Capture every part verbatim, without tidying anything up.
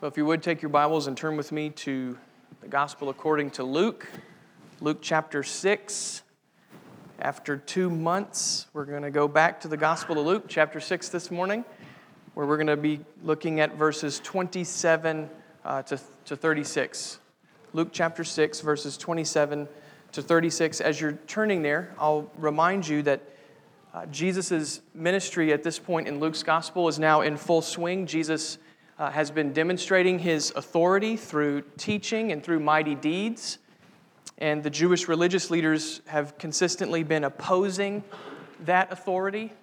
Well, if you would, take your Bibles and turn with me to the Gospel according to Luke, Luke chapter six. After two months, we're going to go back to the Gospel of Luke, chapter six this morning, where we're going to be looking at verses twenty-seven uh, to, to thirty-six. Luke chapter six, verses twenty-seven to thirty-six. As you're turning there, I'll remind you that uh, Jesus' ministry at this point in Luke's Gospel is now in full swing. Jesus Uh, has been demonstrating his authority through teaching and through mighty deeds. And the Jewish religious leaders have consistently been opposing that authority.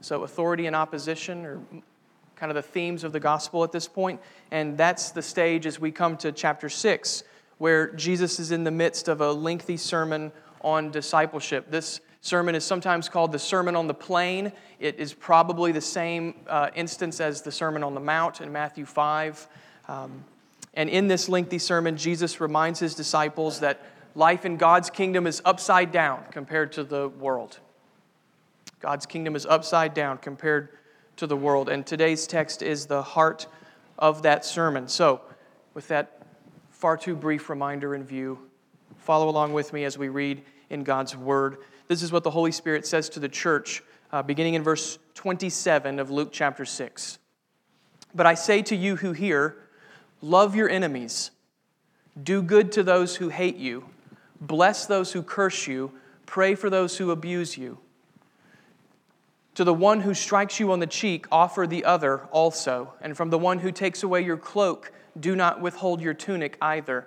So authority and opposition are kind of the themes of the gospel at this point. And that's the stage as we come to chapter six, where Jesus is in the midst of a lengthy sermon on discipleship. This sermon is sometimes called the Sermon on the Plain. It is probably the same uh, instance as the Sermon on the Mount in Matthew five. Um, and in this lengthy sermon, Jesus reminds his disciples that life in God's kingdom is upside down compared to the world. God's kingdom is upside down compared to the world. And today's text is the heart of that sermon. So, with that far too brief reminder in view, follow along with me as we read in God's Word. This is what the Holy Spirit says to the church, uh, beginning in verse twenty-seven of Luke chapter six. But I say to you who hear, love your enemies, do good to those who hate you, bless those who curse you, pray for those who abuse you. To the one who strikes you on the cheek, offer the other also, and from the one who takes away your cloak, do not withhold your tunic either.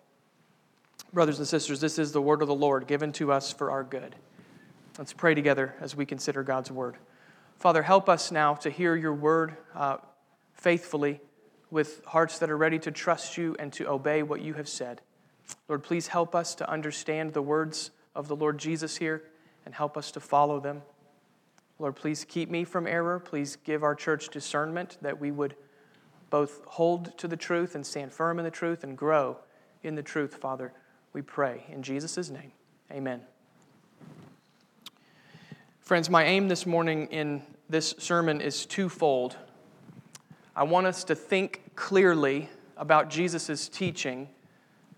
Brothers and sisters, this is the word of the Lord given to us for our good. Let's pray together as we consider God's word. Father, help us now to hear your word uh, faithfully with hearts that are ready to trust you and to obey what you have said. Lord, please help us to understand the words of the Lord Jesus here and help us to follow them. Lord, please keep me from error. Please give our church discernment that we would both hold to the truth and stand firm in the truth and grow in the truth, Father. We pray in Jesus' name. Amen. Friends, my aim this morning in this sermon is twofold. I want us to think clearly about Jesus' teaching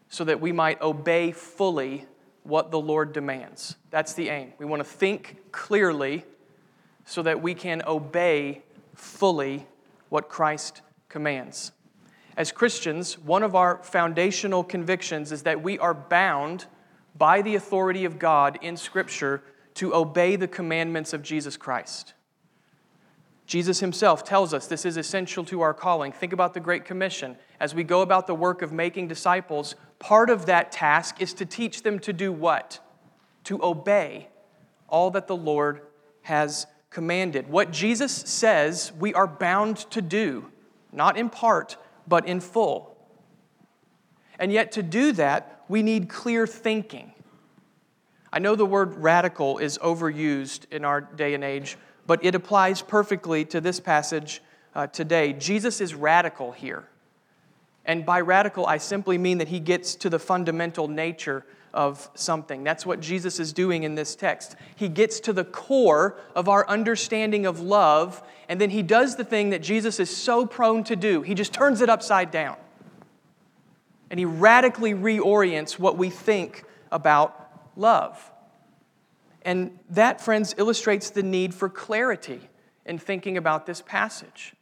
so that we might obey fully what the Lord demands. That's the aim. We want to think clearly so that we can obey fully what Christ commands. As Christians, one of our foundational convictions is that we are bound by the authority of God in Scripture to obey the commandments of Jesus Christ. Jesus himself tells us this is essential to our calling. Think about the Great Commission. As we go about the work of making disciples, part of that task is to teach them to do what? To obey all that the Lord has commanded. What Jesus says we are bound to do, not in part, but in full. And yet to do that, we need clear thinking. I know the word radical is overused in our day and age, but it applies perfectly to this passage uh, today. Jesus is radical here. And by radical, I simply mean that he gets to the fundamental nature of something. That's what Jesus is doing in this text. He gets to the core of our understanding of love, and then he does the thing that Jesus is so prone to do. He just turns it upside down. And he radically reorients what we think about love. And that, friends, illustrates the need for clarity in thinking about this passage.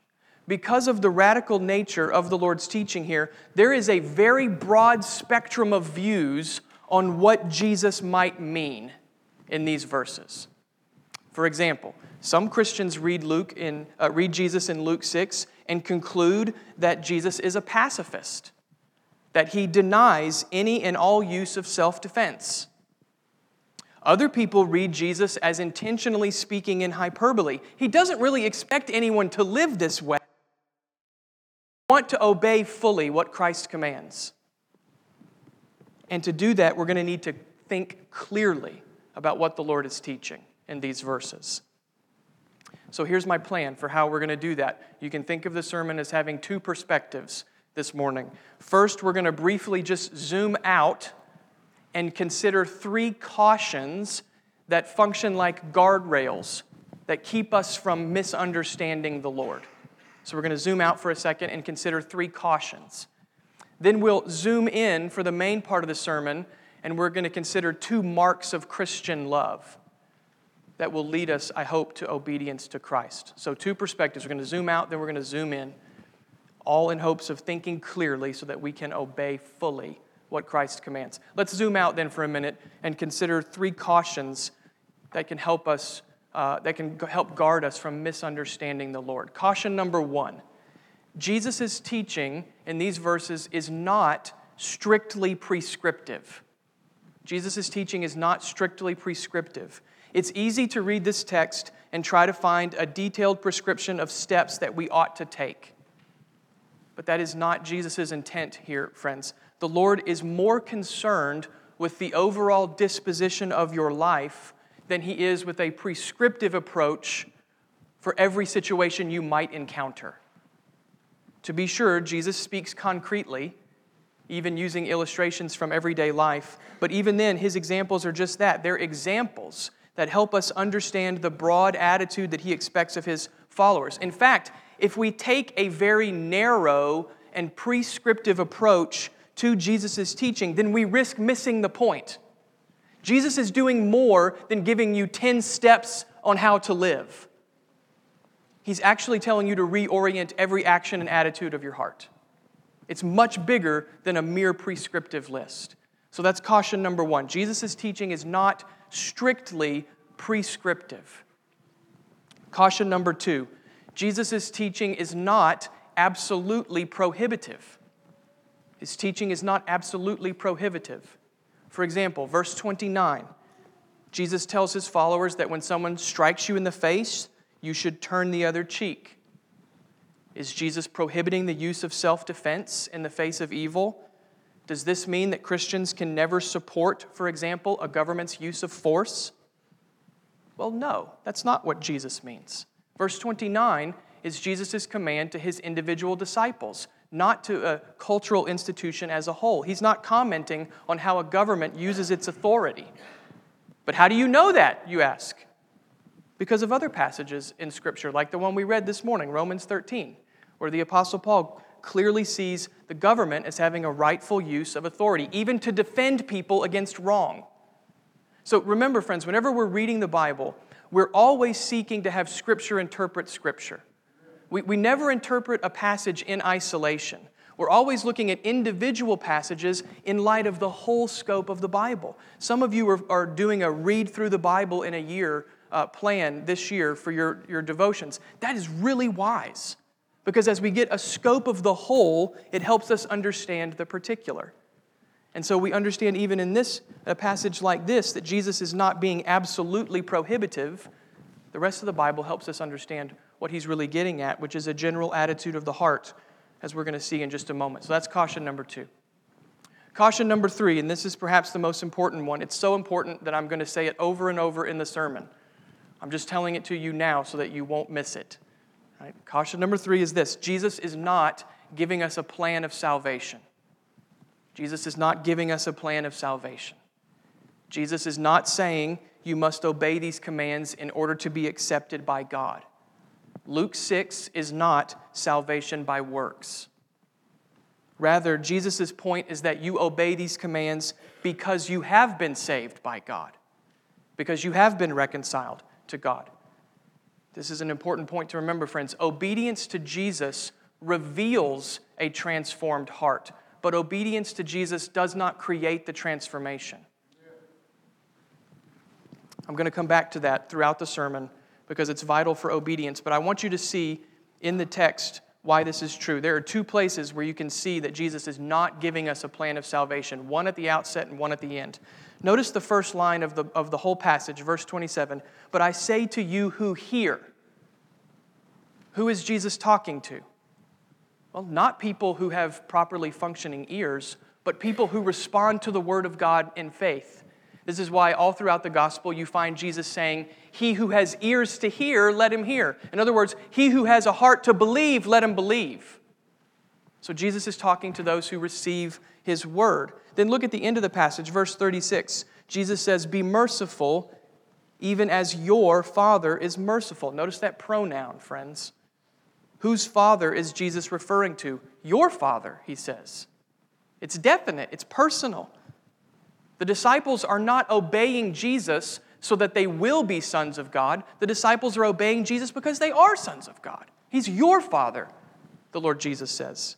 Because of the radical nature of the Lord's teaching here, there is a very broad spectrum of views on what Jesus might mean in these verses. For example, some Christians read Luke in uh, read Jesus in Luke six and conclude that Jesus is a pacifist, that he denies any and all use of self-defense. Other people read Jesus as intentionally speaking in hyperbole. He doesn't really expect anyone to live this way. We want to obey fully what Christ commands. And to do that, we're going to need to think clearly about what the Lord is teaching in these verses. So here's my plan for how we're going to do that. You can think of the sermon as having two perspectives this morning. First, we're going to briefly just zoom out and consider three cautions that function like guardrails that keep us from misunderstanding the Lord. So we're going to zoom out for a second and consider three cautions. Then we'll zoom in for the main part of the sermon, and we're going to consider two marks of Christian love that will lead us, I hope, to obedience to Christ. So two perspectives. We're going to zoom out, then we're going to zoom in, all in hopes of thinking clearly so that we can obey fully what Christ commands. Let's zoom out then for a minute and consider three cautions that can help us, uh, that can help guard us from misunderstanding the Lord. Caution number one, Jesus' teaching in these verses is not strictly prescriptive. Jesus' teaching is not strictly prescriptive. It's easy to read this text and try to find a detailed prescription of steps that we ought to take. But that is not Jesus' intent here, friends. The Lord is more concerned with the overall disposition of your life than He is with a prescriptive approach for every situation you might encounter. To be sure, Jesus speaks concretely, even using illustrations from everyday life. But even then, His examples are just that. They're examples that help us understand the broad attitude that He expects of His followers. In fact, if we take a very narrow and prescriptive approach to Jesus' teaching, then we risk missing the point. Jesus is doing more than giving you ten steps on how to live. He's actually telling you to reorient every action and attitude of your heart. It's much bigger than a mere prescriptive list. So that's caution number one. Jesus' teaching is not strictly prescriptive. Caution number two, Jesus' teaching is not absolutely prohibitive. His teaching is not absolutely prohibitive. For example, verse twenty-nine, Jesus tells His followers that when someone strikes you in the face, you should turn the other cheek. Is Jesus prohibiting the use of self-defense in the face of evil? Does this mean that Christians can never support, for example, a government's use of force? Well, no, that's not what Jesus means. Verse twenty-nine is Jesus' command to His individual disciples, not to a cultural institution as a whole. He's not commenting on how a government uses its authority. But how do you know that, you ask? Because of other passages in Scripture, like the one we read this morning, Romans thirteen, where the Apostle Paul clearly sees the government as having a rightful use of authority, even to defend people against wrong. So remember, friends, whenever we're reading the Bible, we're always seeking to have Scripture interpret Scripture. We, we never interpret a passage in isolation. We're always looking at individual passages in light of the whole scope of the Bible. Some of you are, are doing a read through the Bible in a year Uh, plan this year for your, your devotions. That is really wise, because as we get a scope of the whole, it helps us understand the particular. And so we understand even in this a passage like this that Jesus is not being absolutely prohibitive. The rest of the Bible helps us understand what He's really getting at, which is a general attitude of the heart, as we're going to see in just a moment. So that's caution number two. Caution number three, and this is perhaps the most important one. It's so important that I'm going to say it over and over in the sermon. I'm just telling it to you now so that you won't miss it. Right? Caution number three is this. Jesus is not giving us a plan of salvation. Jesus is not giving us a plan of salvation. Jesus is not saying you must obey these commands in order to be accepted by God. Luke six is not salvation by works. Rather, Jesus' point is that you obey these commands because you have been saved by God, because you have been reconciled to God. This is an important point to remember, friends. Obedience to Jesus reveals a transformed heart, but obedience to Jesus does not create the transformation. I'm going to come back to that throughout the sermon because it's vital for obedience. But I want you to see in the text why this is true. There are two places where you can see that Jesus is not giving us a plan of salvation, one at the outset and one at the end. Notice the first line of the, of the whole passage, verse twenty-seven, "But I say to you who hear." Who is Jesus talking to? Well, not people who have properly functioning ears, but people who respond to the Word of God in faith. This is why all throughout the gospel you find Jesus saying, "He who has ears to hear, let him hear." In other words, he who has a heart to believe, let him believe. So Jesus is talking to those who receive his word. Then look at the end of the passage, verse thirty-six. Jesus says, "Be merciful, even as your Father is merciful." Notice that pronoun, friends. Whose Father is Jesus referring to? Your Father, he says. It's definite, it's personal. The disciples are not obeying Jesus so that they will be sons of God. The disciples are obeying Jesus because they are sons of God. He's your Father, the Lord Jesus says.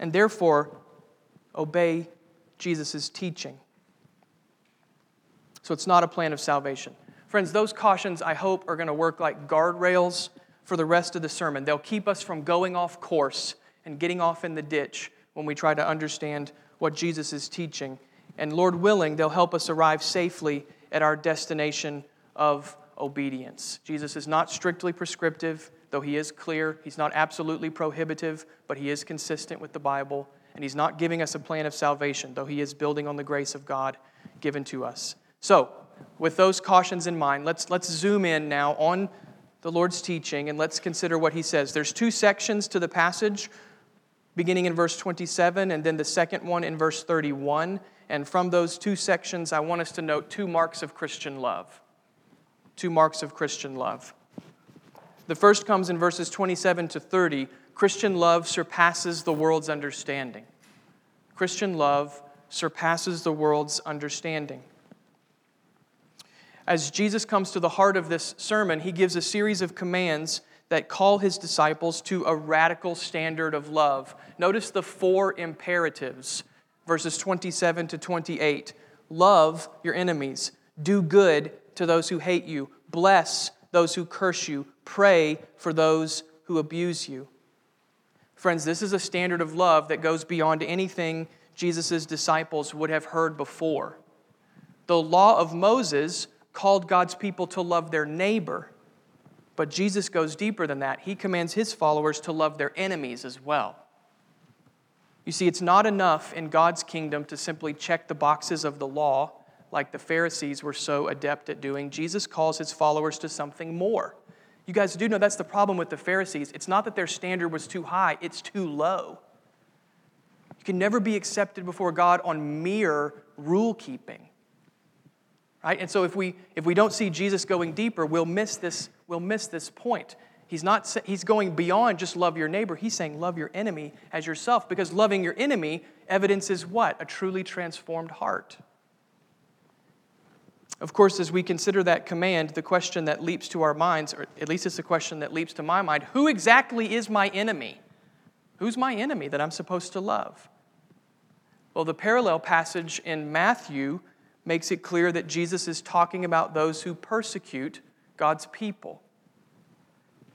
And therefore, obey Jesus' teaching. So it's not a plan of salvation. Friends, those cautions, I hope, are going to work like guardrails for the rest of the sermon. They'll keep us from going off course and getting off in the ditch when we try to understand what Jesus is teaching. And Lord willing, they'll help us arrive safely at our destination of obedience. Jesus is not strictly prescriptive, though he is clear. He's not absolutely prohibitive, but he is consistent with the Bible. And he's not giving us a plan of salvation, though he is building on the grace of God given to us. So, with those cautions in mind, let's, let's zoom in now on the Lord's teaching and let's consider what he says. There's two sections to the passage, beginning in verse twenty-seven and then the second one in verse thirty-one. And from those two sections, I want us to note two marks of Christian love. Two marks of Christian love. The first comes in verses twenty-seven to thirty. Christian love surpasses the world's understanding. Christian love surpasses the world's understanding. As Jesus comes to the heart of this sermon, he gives a series of commands that call his disciples to a radical standard of love. Notice the four imperatives. Verses twenty-seven to twenty-eight, love your enemies, do good to those who hate you, bless those who curse you, pray for those who abuse you. Friends, this is a standard of love that goes beyond anything Jesus' disciples would have heard before. The law of Moses called God's people to love their neighbor, but Jesus goes deeper than that. He commands his followers to love their enemies as well. You see, it's not enough in God's kingdom to simply check the boxes of the law like the Pharisees were so adept at doing. Jesus calls his followers to something more. You guys do know that's the problem with the Pharisees. It's not that their standard was too high, it's too low. You can never be accepted before God on mere rule-keeping. Right? And so if we if we don't see Jesus going deeper, we'll miss this, we'll miss this point. He's not. He's going beyond just love your neighbor. He's saying love your enemy as yourself, because loving your enemy evidences what? A truly transformed heart. Of course, as we consider that command, the question that leaps to our minds, or at least it's the question that leaps to my mind, who exactly is my enemy? Who's my enemy that I'm supposed to love? Well, the parallel passage in Matthew makes it clear that Jesus is talking about those who persecute God's people.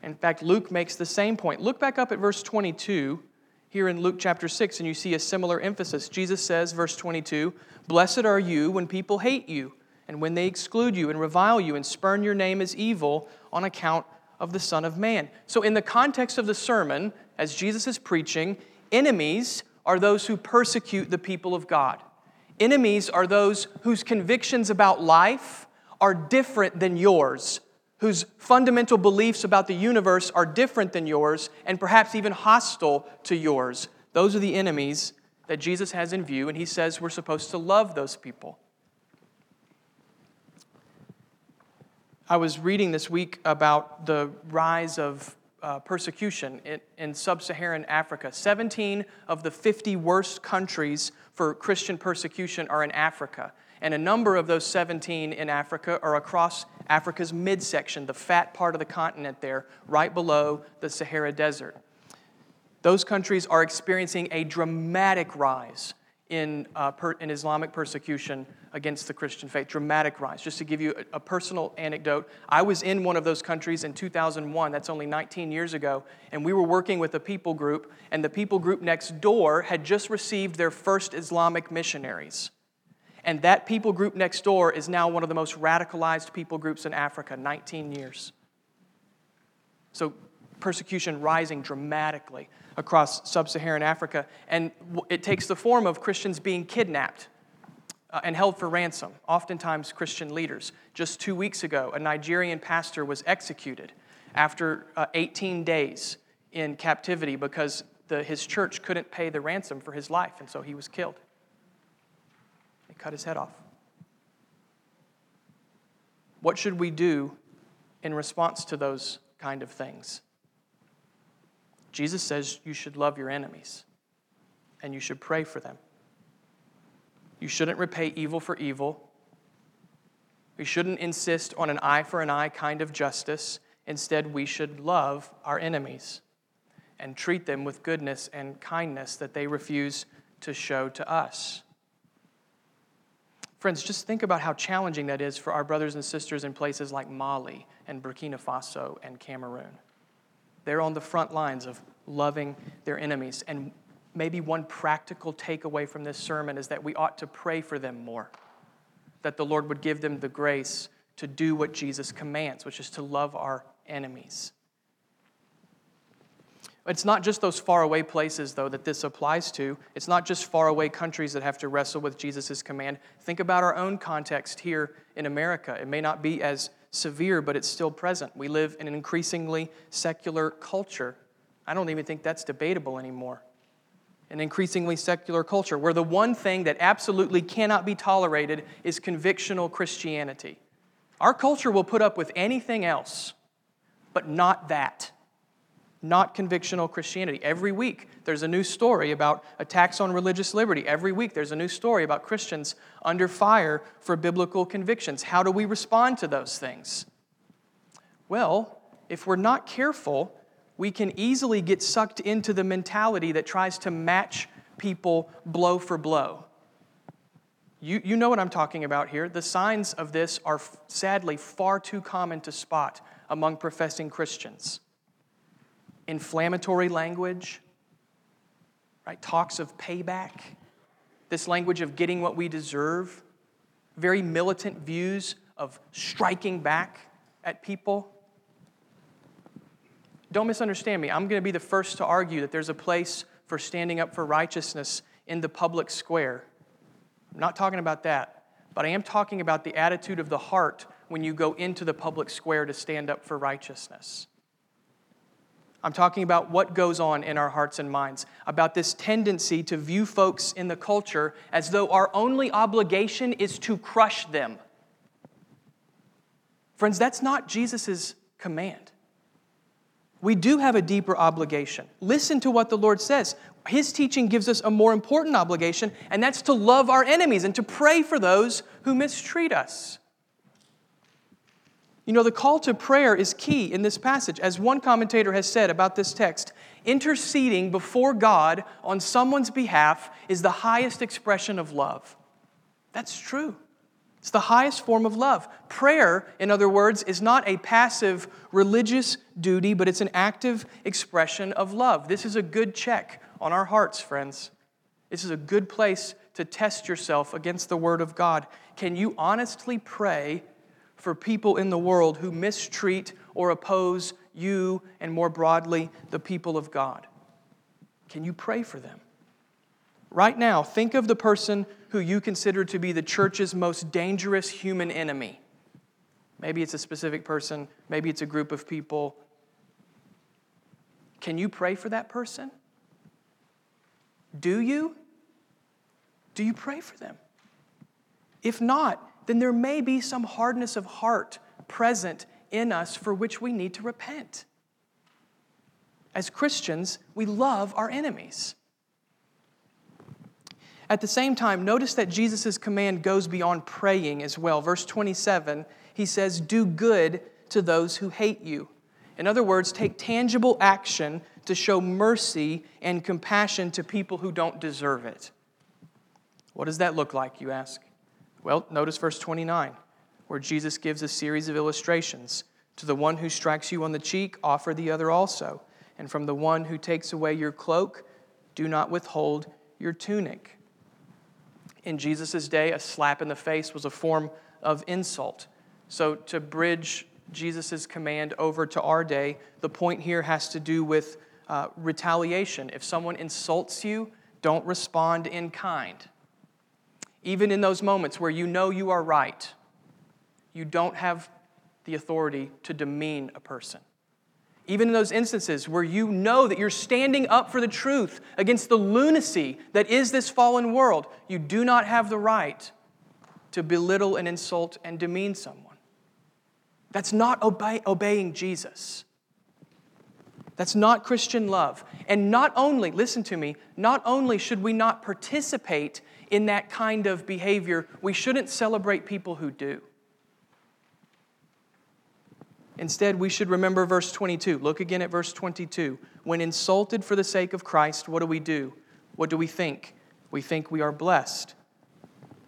In fact, Luke makes the same point. Look back up at verse twenty-two here in Luke chapter six, and you see a similar emphasis. Jesus says, verse twenty-two, "Blessed are you when people hate you, and when they exclude you and revile you and spurn your name as evil on account of the Son of Man." So in the context of the sermon, as Jesus is preaching, enemies are those who persecute the people of God. Enemies are those whose convictions about life are different than yours, whose fundamental beliefs about the universe are different than yours and perhaps even hostile to yours. Those are the enemies that Jesus has in view, and he says we're supposed to love those people. I was reading this week about the rise of uh, persecution in, in sub-Saharan Africa. seventeen of the fifty worst countries for Christian persecution are in Africa. And a number of those seventeen in Africa are across Africa's midsection, the fat part of the continent there, right below the Sahara Desert. Those countries are experiencing a dramatic rise in, uh, per, in Islamic persecution against the Christian faith, dramatic rise. Just to give you a, a personal anecdote, I was in one of those countries in two thousand one, that's only nineteen years ago, and we were working with a people group, and the people group next door had just received their first Islamic missionaries. And that people group next door is now one of the most radicalized people groups in Africa, nineteen years. So persecution rising dramatically across sub-Saharan Africa. And it takes the form of Christians being kidnapped uh, and held for ransom, oftentimes Christian leaders. Just two weeks ago, a Nigerian pastor was executed after uh, eighteen days in captivity because the, his church couldn't pay the ransom for his life, and so he was killed. They cut his head off. What should we do in response to those kind of things? Jesus says you should love your enemies and you should pray for them. You shouldn't repay evil for evil. We shouldn't insist on an eye for an eye kind of justice. Instead, we should love our enemies and treat them with goodness and kindness that they refuse to show to us. Friends, just think about how challenging that is for our brothers and sisters in places like Mali and Burkina Faso and Cameroon. They're on the front lines of loving their enemies. And maybe one practical takeaway from this sermon is that we ought to pray for them more, that the Lord would give them the grace to do what Jesus commands, which is to love our enemies. It's not just those faraway places, though, that this applies to. It's not just faraway countries that have to wrestle with Jesus' command. Think about our own context here in America. It may not be as severe, but it's still present. We live in an increasingly secular culture. I don't even think that's debatable anymore. An increasingly secular culture where the one thing that absolutely cannot be tolerated is convictional Christianity. Our culture will put up with anything else, but not that. Not convictional Christianity. Every week, there's a new story about attacks on religious liberty. Every week, there's a new story about Christians under fire for biblical convictions. How do we respond to those things? Well, if we're not careful, we can easily get sucked into the mentality that tries to match people blow for blow. You, you know what I'm talking about here. The signs of this are sadly far too common to spot among professing Christians. Inflammatory language, right? Talks of payback, this language of getting what we deserve, very militant views of striking back at people. Don't misunderstand me. I'm going to be the first to argue that there's a place for standing up for righteousness in the public square. I'm not talking about that, but I am talking about the attitude of the heart when you go into the public square to stand up for righteousness. I'm talking about what goes on in our hearts and minds, about this tendency to view folks in the culture as though our only obligation is to crush them. Friends, that's not Jesus' command. We do have a deeper obligation. Listen to what the Lord says. His teaching gives us a more important obligation, and that's to love our enemies and to pray for those who mistreat us. You know, the call to prayer is key in this passage. As one commentator has said about this text, interceding before God on someone's behalf is the highest expression of love. That's true. It's the highest form of love. Prayer, in other words, is not a passive religious duty, but it's an active expression of love. This is a good check on our hearts, friends. This is a good place to test yourself against the Word of God. Can you honestly pray for people in the world who mistreat or oppose you and, more broadly, the people of God? Can you pray for them? Right now, think of the person who you consider to be the church's most dangerous human enemy. Maybe it's a specific person. Maybe it's a group of people. Can you pray for that person? Do you? Do you pray for them? If not, then there may be some hardness of heart present in us for which we need to repent. As Christians, we love our enemies. At the same time, notice that Jesus' command goes beyond praying as well. Verse twenty-seven, he says, "Do good to those who hate you." In other words, take tangible action to show mercy and compassion to people who don't deserve it. What does that look like, you ask? Well, notice verse twenty-nine, where Jesus gives a series of illustrations. To the one who strikes you on the cheek, offer the other also. And from the one who takes away your cloak, do not withhold your tunic. In Jesus' day, a slap in the face was a form of insult. So to bridge Jesus' command over to our day, the point here has to do with uh, retaliation. If someone insults you, don't respond in kind. Even in those moments where you know you are right, you don't have the authority to demean a person. Even in those instances where you know that you're standing up for the truth against the lunacy that is this fallen world, you do not have the right to belittle and insult and demean someone. That's not obey, obeying Jesus. That's not Christian love. And not only, listen to me, not only should we not participate in that kind of behavior, we shouldn't celebrate people who do. Instead, we should remember verse twenty-two. Look again at verse twenty-two. When insulted for the sake of Christ, what do we do? What do we think? We think we are blessed.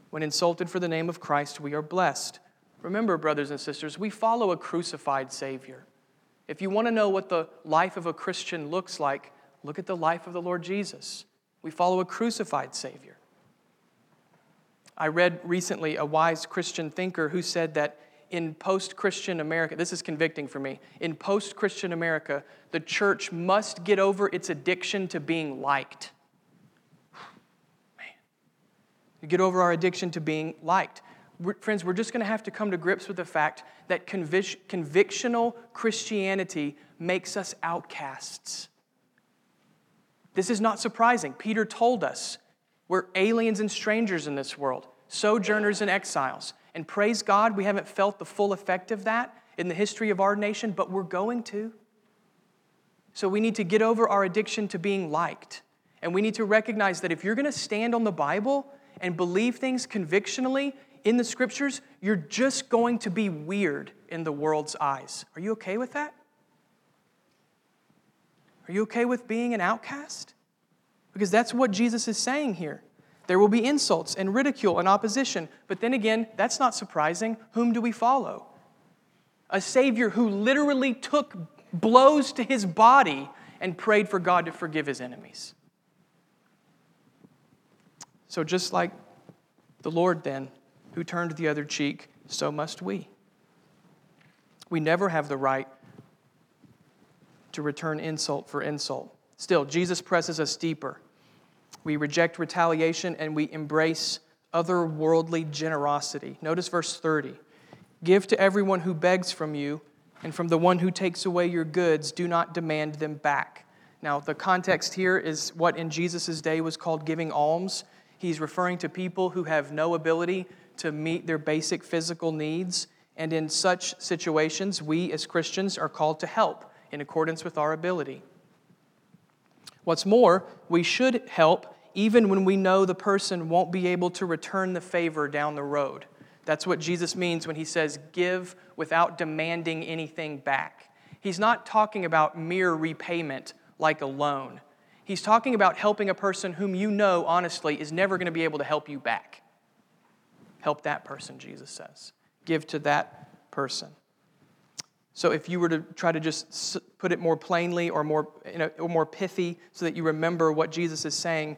When insulted for the name of Christ, we are blessed. Remember, brothers and sisters, we follow a crucified Savior. If you want to know what the life of a Christian looks like, look at the life of the Lord Jesus. We follow a crucified Savior. I read recently a wise Christian thinker who said that in post-Christian America, this is convicting for me, in post-Christian America, the church must get over its addiction to being liked. Man, we get over our addiction to being liked. We're, friends, we're just going to have to come to grips with the fact that convic- convictional Christianity makes us outcasts. This is not surprising. Peter told us we're aliens and strangers in this world, sojourners and exiles. And praise God, we haven't felt the full effect of that in the history of our nation, but we're going to. So we need to get over our addiction to being liked. And we need to recognize that if you're going to stand on the Bible and believe things convictionally in the Scriptures, you're just going to be weird in the world's eyes. Are you okay with that? Are you okay with being an outcast? Because that's what Jesus is saying here. There will be insults and ridicule and opposition. But then again, that's not surprising. Whom do we follow? A Savior who literally took blows to his body and prayed for God to forgive his enemies. So just like the Lord then, who turned the other cheek, so must we. We never have the right to return insult for insult. Still, Jesus presses us deeper. We reject retaliation and we embrace otherworldly generosity. Notice verse thirty. Give to everyone who begs from you, and from the one who takes away your goods, do not demand them back. Now, the context here is what in Jesus' day was called giving alms. He's referring to people who have no ability to meet their basic physical needs. And in such situations, we as Christians are called to help in accordance with our ability. What's more, we should help even when we know the person won't be able to return the favor down the road. That's what Jesus means when he says, give without demanding anything back. He's not talking about mere repayment like a loan. He's talking about helping a person whom you know, honestly, is never going to be able to help you back. Help that person, Jesus says. Give to that person. So if you were to try to just put it more plainly or more, you know, or more pithy so that you remember what Jesus is saying,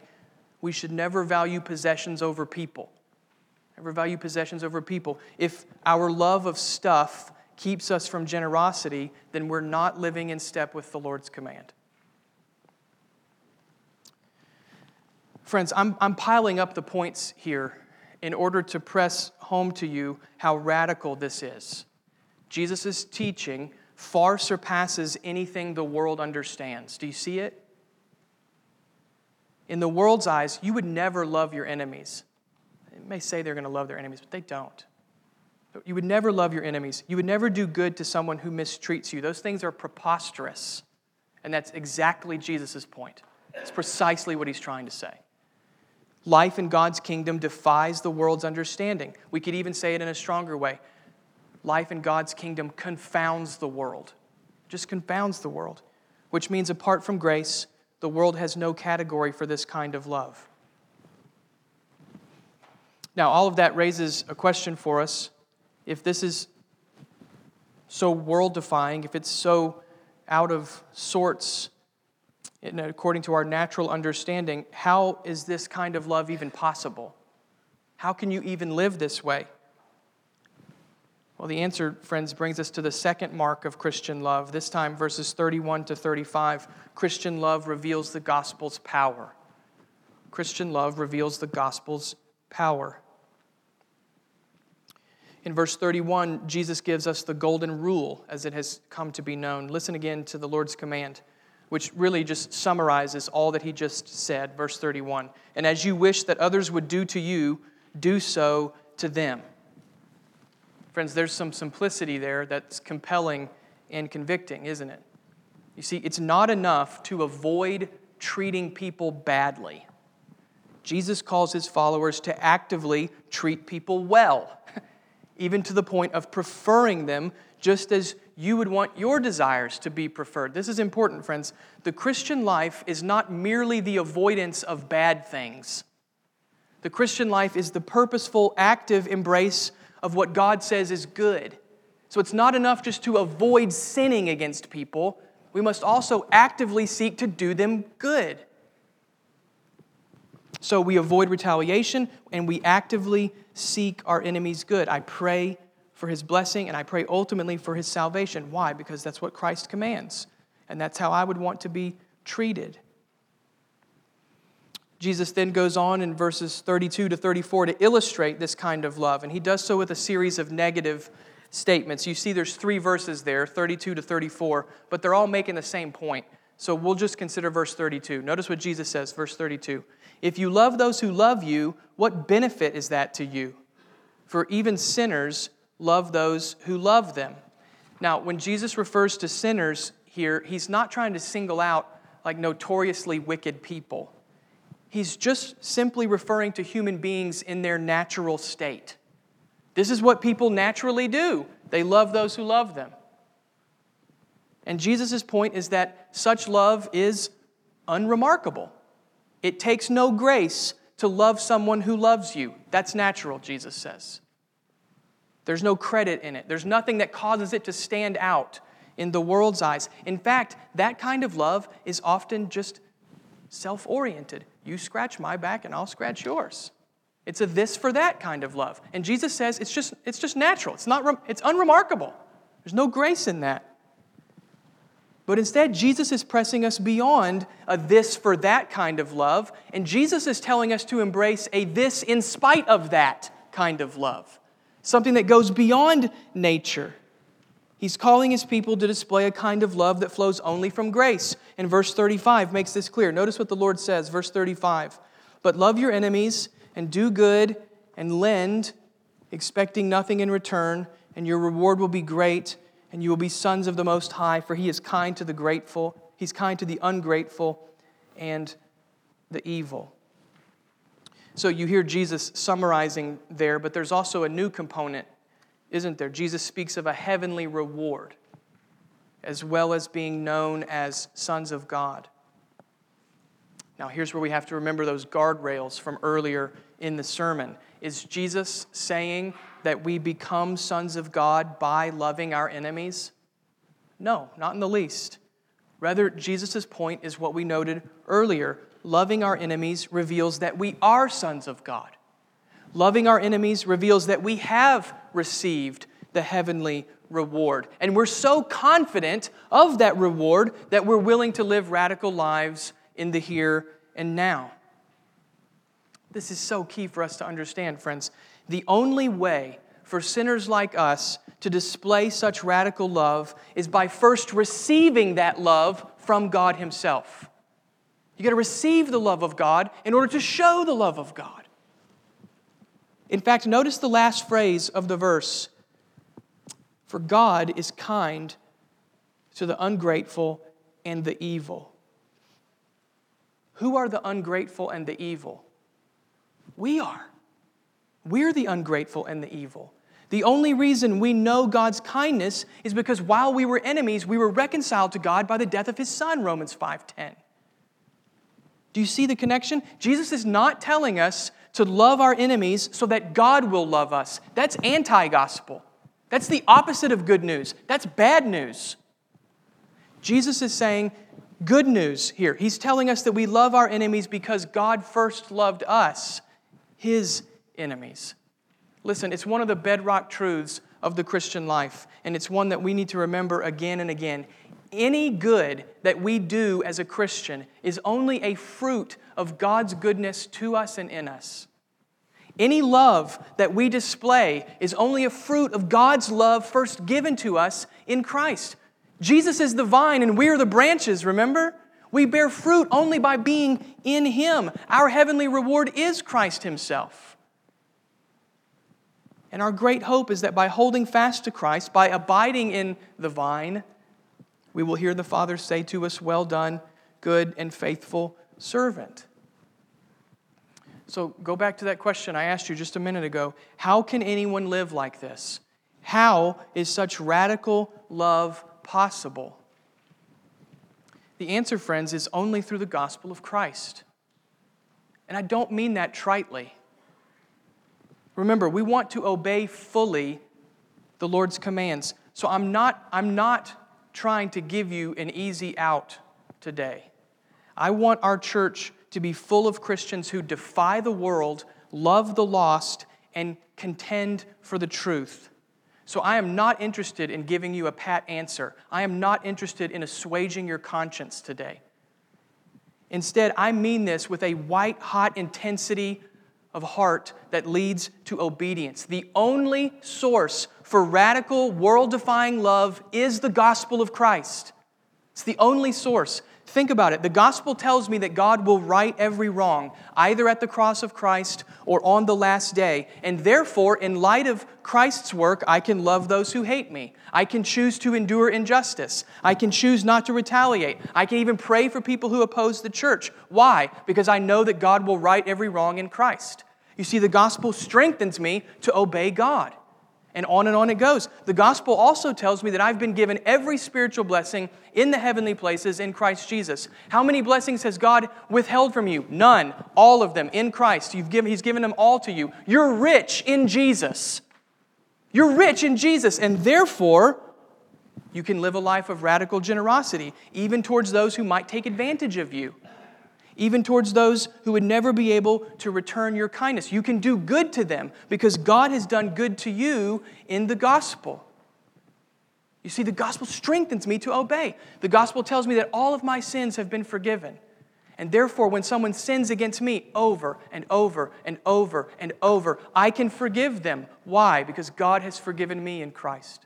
we should never value possessions over people. Never value possessions over people. If our love of stuff keeps us from generosity, then we're not living in step with the Lord's command. Friends, I'm, I'm piling up the points here in order to press home to you how radical this is. Jesus' teaching far surpasses anything the world understands. Do you see it? In the world's eyes, you would never love your enemies. They may say they're going to love their enemies, but they don't. You would never love your enemies. You would never do good to someone who mistreats you. Those things are preposterous. And that's exactly Jesus' point. It's precisely what he's trying to say. Life in God's kingdom defies the world's understanding. We could even say it in a stronger way. Life in God's kingdom confounds the world. Just confounds the world. Which means apart from grace, the world has no category for this kind of love. Now, all of that raises a question for us. If this is so world-defying, if it's so out of sorts, and according to our natural understanding, how is this kind of love even possible? How can you even live this way? Well, the answer, friends, brings us to the second mark of Christian love. This time, verses thirty-one to thirty-five, Christian love reveals the gospel's power. Christian love reveals the gospel's power. In verse thirty-one, Jesus gives us the golden rule as it has come to be known. Listen again to the Lord's command, which really just summarizes all that he just said. Verse thirty-one, and as you wish that others would do to you, do so to them. Friends, there's some simplicity there that's compelling and convicting, isn't it? You see, it's not enough to avoid treating people badly. Jesus calls his followers to actively treat people well, even to the point of preferring them just as you would want your desires to be preferred. This is important, friends. The Christian life is not merely the avoidance of bad things. The Christian life is the purposeful, active embrace of what God says is good. So it's not enough just to avoid sinning against people. We must also actively seek to do them good. So we avoid retaliation and we actively seek our enemy's good. I pray for his blessing and I pray ultimately for his salvation. Why? Because that's what Christ commands. And that's how I would want to be treated. Jesus then goes on in verses thirty-two to thirty-four to illustrate this kind of love. And he does so with a series of negative statements. You see there's three verses there, thirty-two to thirty-four, but they're all making the same point. So we'll just consider verse thirty-two. Notice what Jesus says, verse thirty-two. If you love those who love you, what benefit is that to you? For even sinners love those who love them. Now, when Jesus refers to sinners here, he's not trying to single out like notoriously wicked people. He's just simply referring to human beings in their natural state. This is what people naturally do. They love those who love them. And Jesus' point is that such love is unremarkable. It takes no grace to love someone who loves you. That's natural, Jesus says. There's no credit in it. There's nothing that causes it to stand out in the world's eyes. In fact, that kind of love is often just self-oriented. You scratch my back and I'll scratch yours. It's a this for that kind of love. And Jesus says it's just it's just natural. It's not it's unremarkable. There's no grace in that. But instead, Jesus is pressing us beyond a this for that kind of love, and Jesus is telling us to embrace a this in spite of that kind of love, something that goes beyond nature. He's calling his people to display a kind of love that flows only from grace. And verse thirty-five makes this clear. Notice what the Lord says, verse thirty-five. But love your enemies and do good and lend, expecting nothing in return, and your reward will be great, and you will be sons of the Most High, for he is kind to the grateful, he's kind to the ungrateful and the evil. So you hear Jesus summarizing there, but there's also a new component, isn't there? Jesus speaks of a heavenly reward as well as being known as sons of God. Now here's where we have to remember those guardrails from earlier in the sermon. Is Jesus saying that we become sons of God by loving our enemies? No, not in the least. Rather, Jesus' point is what we noted earlier. Loving our enemies reveals that we are sons of God. Loving our enemies reveals that we have received the heavenly reward. And we're so confident of that reward that we're willing to live radical lives in the here and now. This is so key for us to understand, friends. The only way for sinners like us to display such radical love is by first receiving that love from God himself. You've got to receive the love of God in order to show the love of God. In fact, notice the last phrase of the verse. For God is kind to the ungrateful and the evil. Who are the ungrateful and the evil? We are. We're the ungrateful and the evil. The only reason we know God's kindness is because while we were enemies, we were reconciled to God by the death of his Son, Romans five ten. Do you see the connection? Jesus is not telling us to love our enemies so that God will love us. That's anti-gospel. That's the opposite of good news. That's bad news. Jesus is saying good news here. He's telling us that we love our enemies because God first loved us, His enemies. Listen, it's one of the bedrock truths of the Christian life, and it's one that we need to remember again and again. Any good that we do as a Christian is only a fruit of God's goodness to us and in us. Any love that we display is only a fruit of God's love first given to us in Christ. Jesus is the vine and we are the branches, remember? We bear fruit only by being in Him. Our heavenly reward is Christ Himself. And our great hope is that by holding fast to Christ, by abiding in the vine, we will hear the Father say to us, "Well done, good and faithful servant." So go back to that question I asked you just a minute ago. How can anyone live like this? How is such radical love possible? The answer, friends, is only through the gospel of Christ. And I don't mean that tritely. Remember, we want to obey fully the Lord's commands. So I'm not, I'm not trying to give you an easy out today. I want our church to be full of Christians who defy the world, love the lost, and contend for the truth. So I am not interested in giving you a pat answer. I am not interested in assuaging your conscience today. Instead, I mean this with a white-hot intensity of heart that leads to obedience. The only source for radical, world-defying love is the gospel of Christ. It's the only source. Think about it. The gospel tells me that God will right every wrong, either at the cross of Christ or on the last day. And therefore, in light of Christ's work, I can love those who hate me. I can choose to endure injustice. I can choose not to retaliate. I can even pray for people who oppose the church. Why? Because I know that God will right every wrong in Christ. You see, the gospel strengthens me to obey God. And on and on it goes. The gospel also tells me that I've been given every spiritual blessing in the heavenly places in Christ Jesus. How many blessings has God withheld from you? None. All of them in Christ. You've given, He's given them all to you. You're rich in Jesus. You're rich in Jesus. And therefore, you can live a life of radical generosity, even towards those who might take advantage of you, even towards those who would never be able to return your kindness. You can do good to them because God has done good to you in the gospel. You see, the gospel strengthens me to obey. The gospel tells me that all of my sins have been forgiven. And therefore, when someone sins against me over and over and over and over, I can forgive them. Why? Because God has forgiven me in Christ.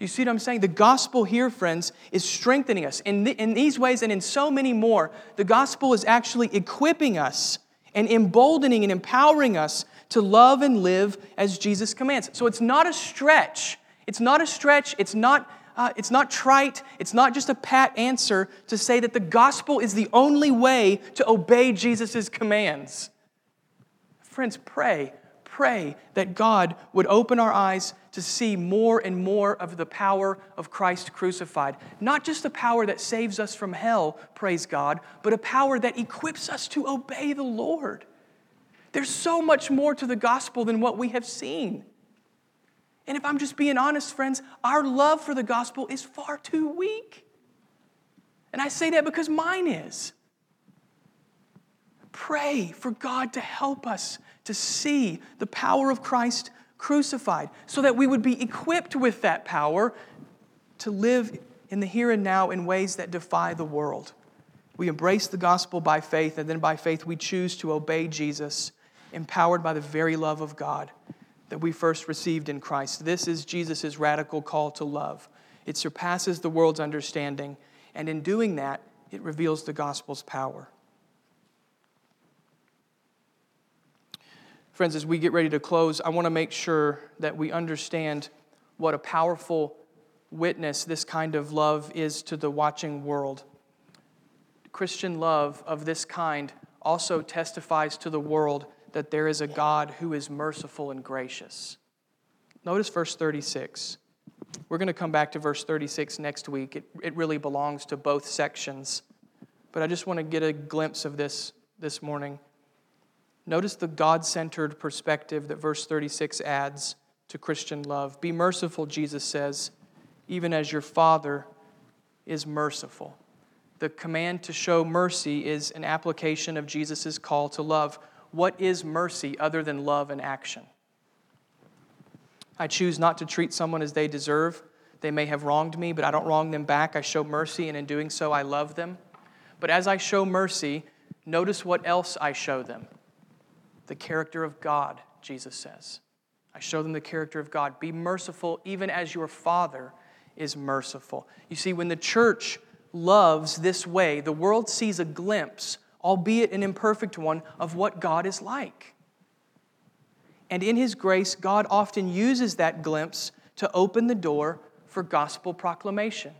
You see what I'm saying? The gospel here, friends, is strengthening us. In, th- in these ways and in so many more, the gospel is actually equipping us and emboldening and empowering us to love and live as Jesus commands. So it's not a stretch. It's not a stretch. It's not, uh, it's not trite. It's not just a pat answer to say that the gospel is the only way to obey Jesus' commands. Friends, pray. Pray that God would open our eyes to see more and more of the power of Christ crucified. Not just the power that saves us from hell, praise God, but a power that equips us to obey the Lord. There's so much more to the gospel than what we have seen. And if I'm just being honest, friends, our love for the gospel is far too weak. And I say that because mine is. Pray for God to help us to see the power of Christ crucified so that we would be equipped with that power to live in the here and now in ways that defy the world. We embrace the gospel by faith, and then by faith we choose to obey Jesus, empowered by the very love of God that we first received in Christ. This is Jesus' radical call to love. It surpasses the world's understanding, and in doing that, it reveals the gospel's power. Friends, as we get ready to close, I want to make sure that we understand what a powerful witness this kind of love is to the watching world. Christian love of this kind also testifies to the world that there is a God who is merciful and gracious. Notice verse thirty-six. We're going to come back to verse thirty-six next week. It, it really belongs to both sections, but I just want to get a glimpse of this this morning. Notice the God-centered perspective that verse thirty-six adds to Christian love. Be merciful, Jesus says, even as your Father is merciful. The command to show mercy is an application of Jesus' call to love. What is mercy other than love and action? I choose not to treat someone as they deserve. They may have wronged me, but I don't wrong them back. I show mercy, and in doing so, I love them. But as I show mercy, notice what else I show them. The character of God, Jesus says. I show them the character of God. Be merciful even as your Father is merciful. You see, when the church loves this way, the world sees a glimpse, albeit an imperfect one, of what God is like. And in His grace, God often uses that glimpse to open the door for gospel proclamation.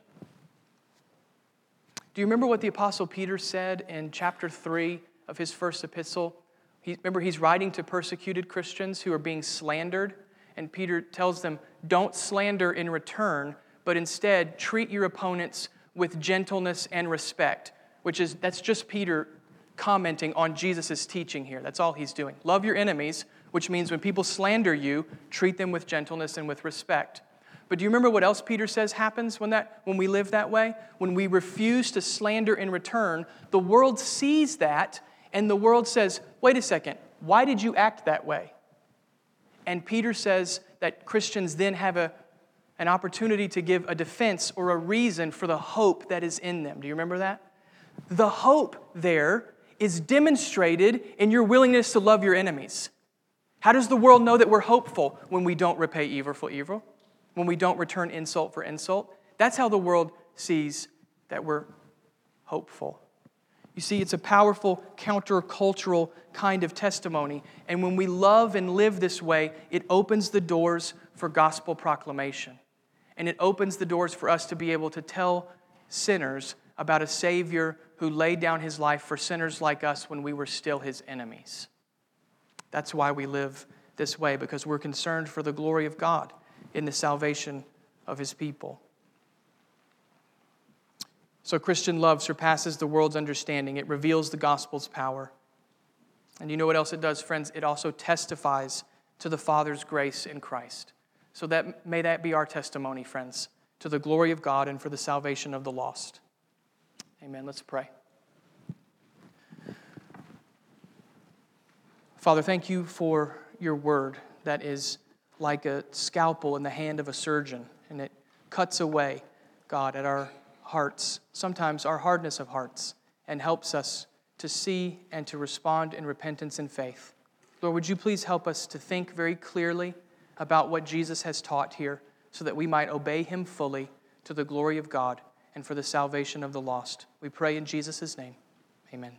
Do you remember what the Apostle Peter said in chapter three of his first epistle? He, remember, he's writing to persecuted Christians who are being slandered, and Peter tells them, don't slander in return, but instead treat your opponents with gentleness and respect, which is, that's just Peter commenting on Jesus' teaching here. That's all he's doing. Love your enemies, which means when people slander you, treat them with gentleness and with respect. But do you remember what else Peter says happens when that when we live that way? When we refuse to slander in return, the world sees that, and the world says, wait a second, why did you act that way? And Peter says that Christians then have a an opportunity to give a defense or a reason for the hope that is in them. Do you remember that? The hope there is demonstrated in your willingness to love your enemies. How does the world know that we're hopeful? When we don't repay evil for evil, when we don't return insult for insult. That's how the world sees that we're hopeful. You see, it's a powerful countercultural kind of testimony. And when we love and live this way, it opens the doors for gospel proclamation. And it opens the doors for us to be able to tell sinners about a Savior who laid down His life for sinners like us when we were still His enemies. That's why we live this way, because we're concerned for the glory of God in the salvation of His people. So Christian love surpasses the world's understanding. It reveals the gospel's power. And you know what else it does, friends? It also testifies to the Father's grace in Christ. So that may that be our testimony, friends, to the glory of God and for the salvation of the lost. Amen. Let's pray. Father, thank you for your word that is like a scalpel in the hand of a surgeon, and it cuts away, God, at our hearts, sometimes our hardness of hearts, and helps us to see and to respond in repentance and faith. Lord, would you please help us to think very clearly about what Jesus has taught here so that we might obey Him fully to the glory of God and for the salvation of the lost. We pray in Jesus' name. Amen.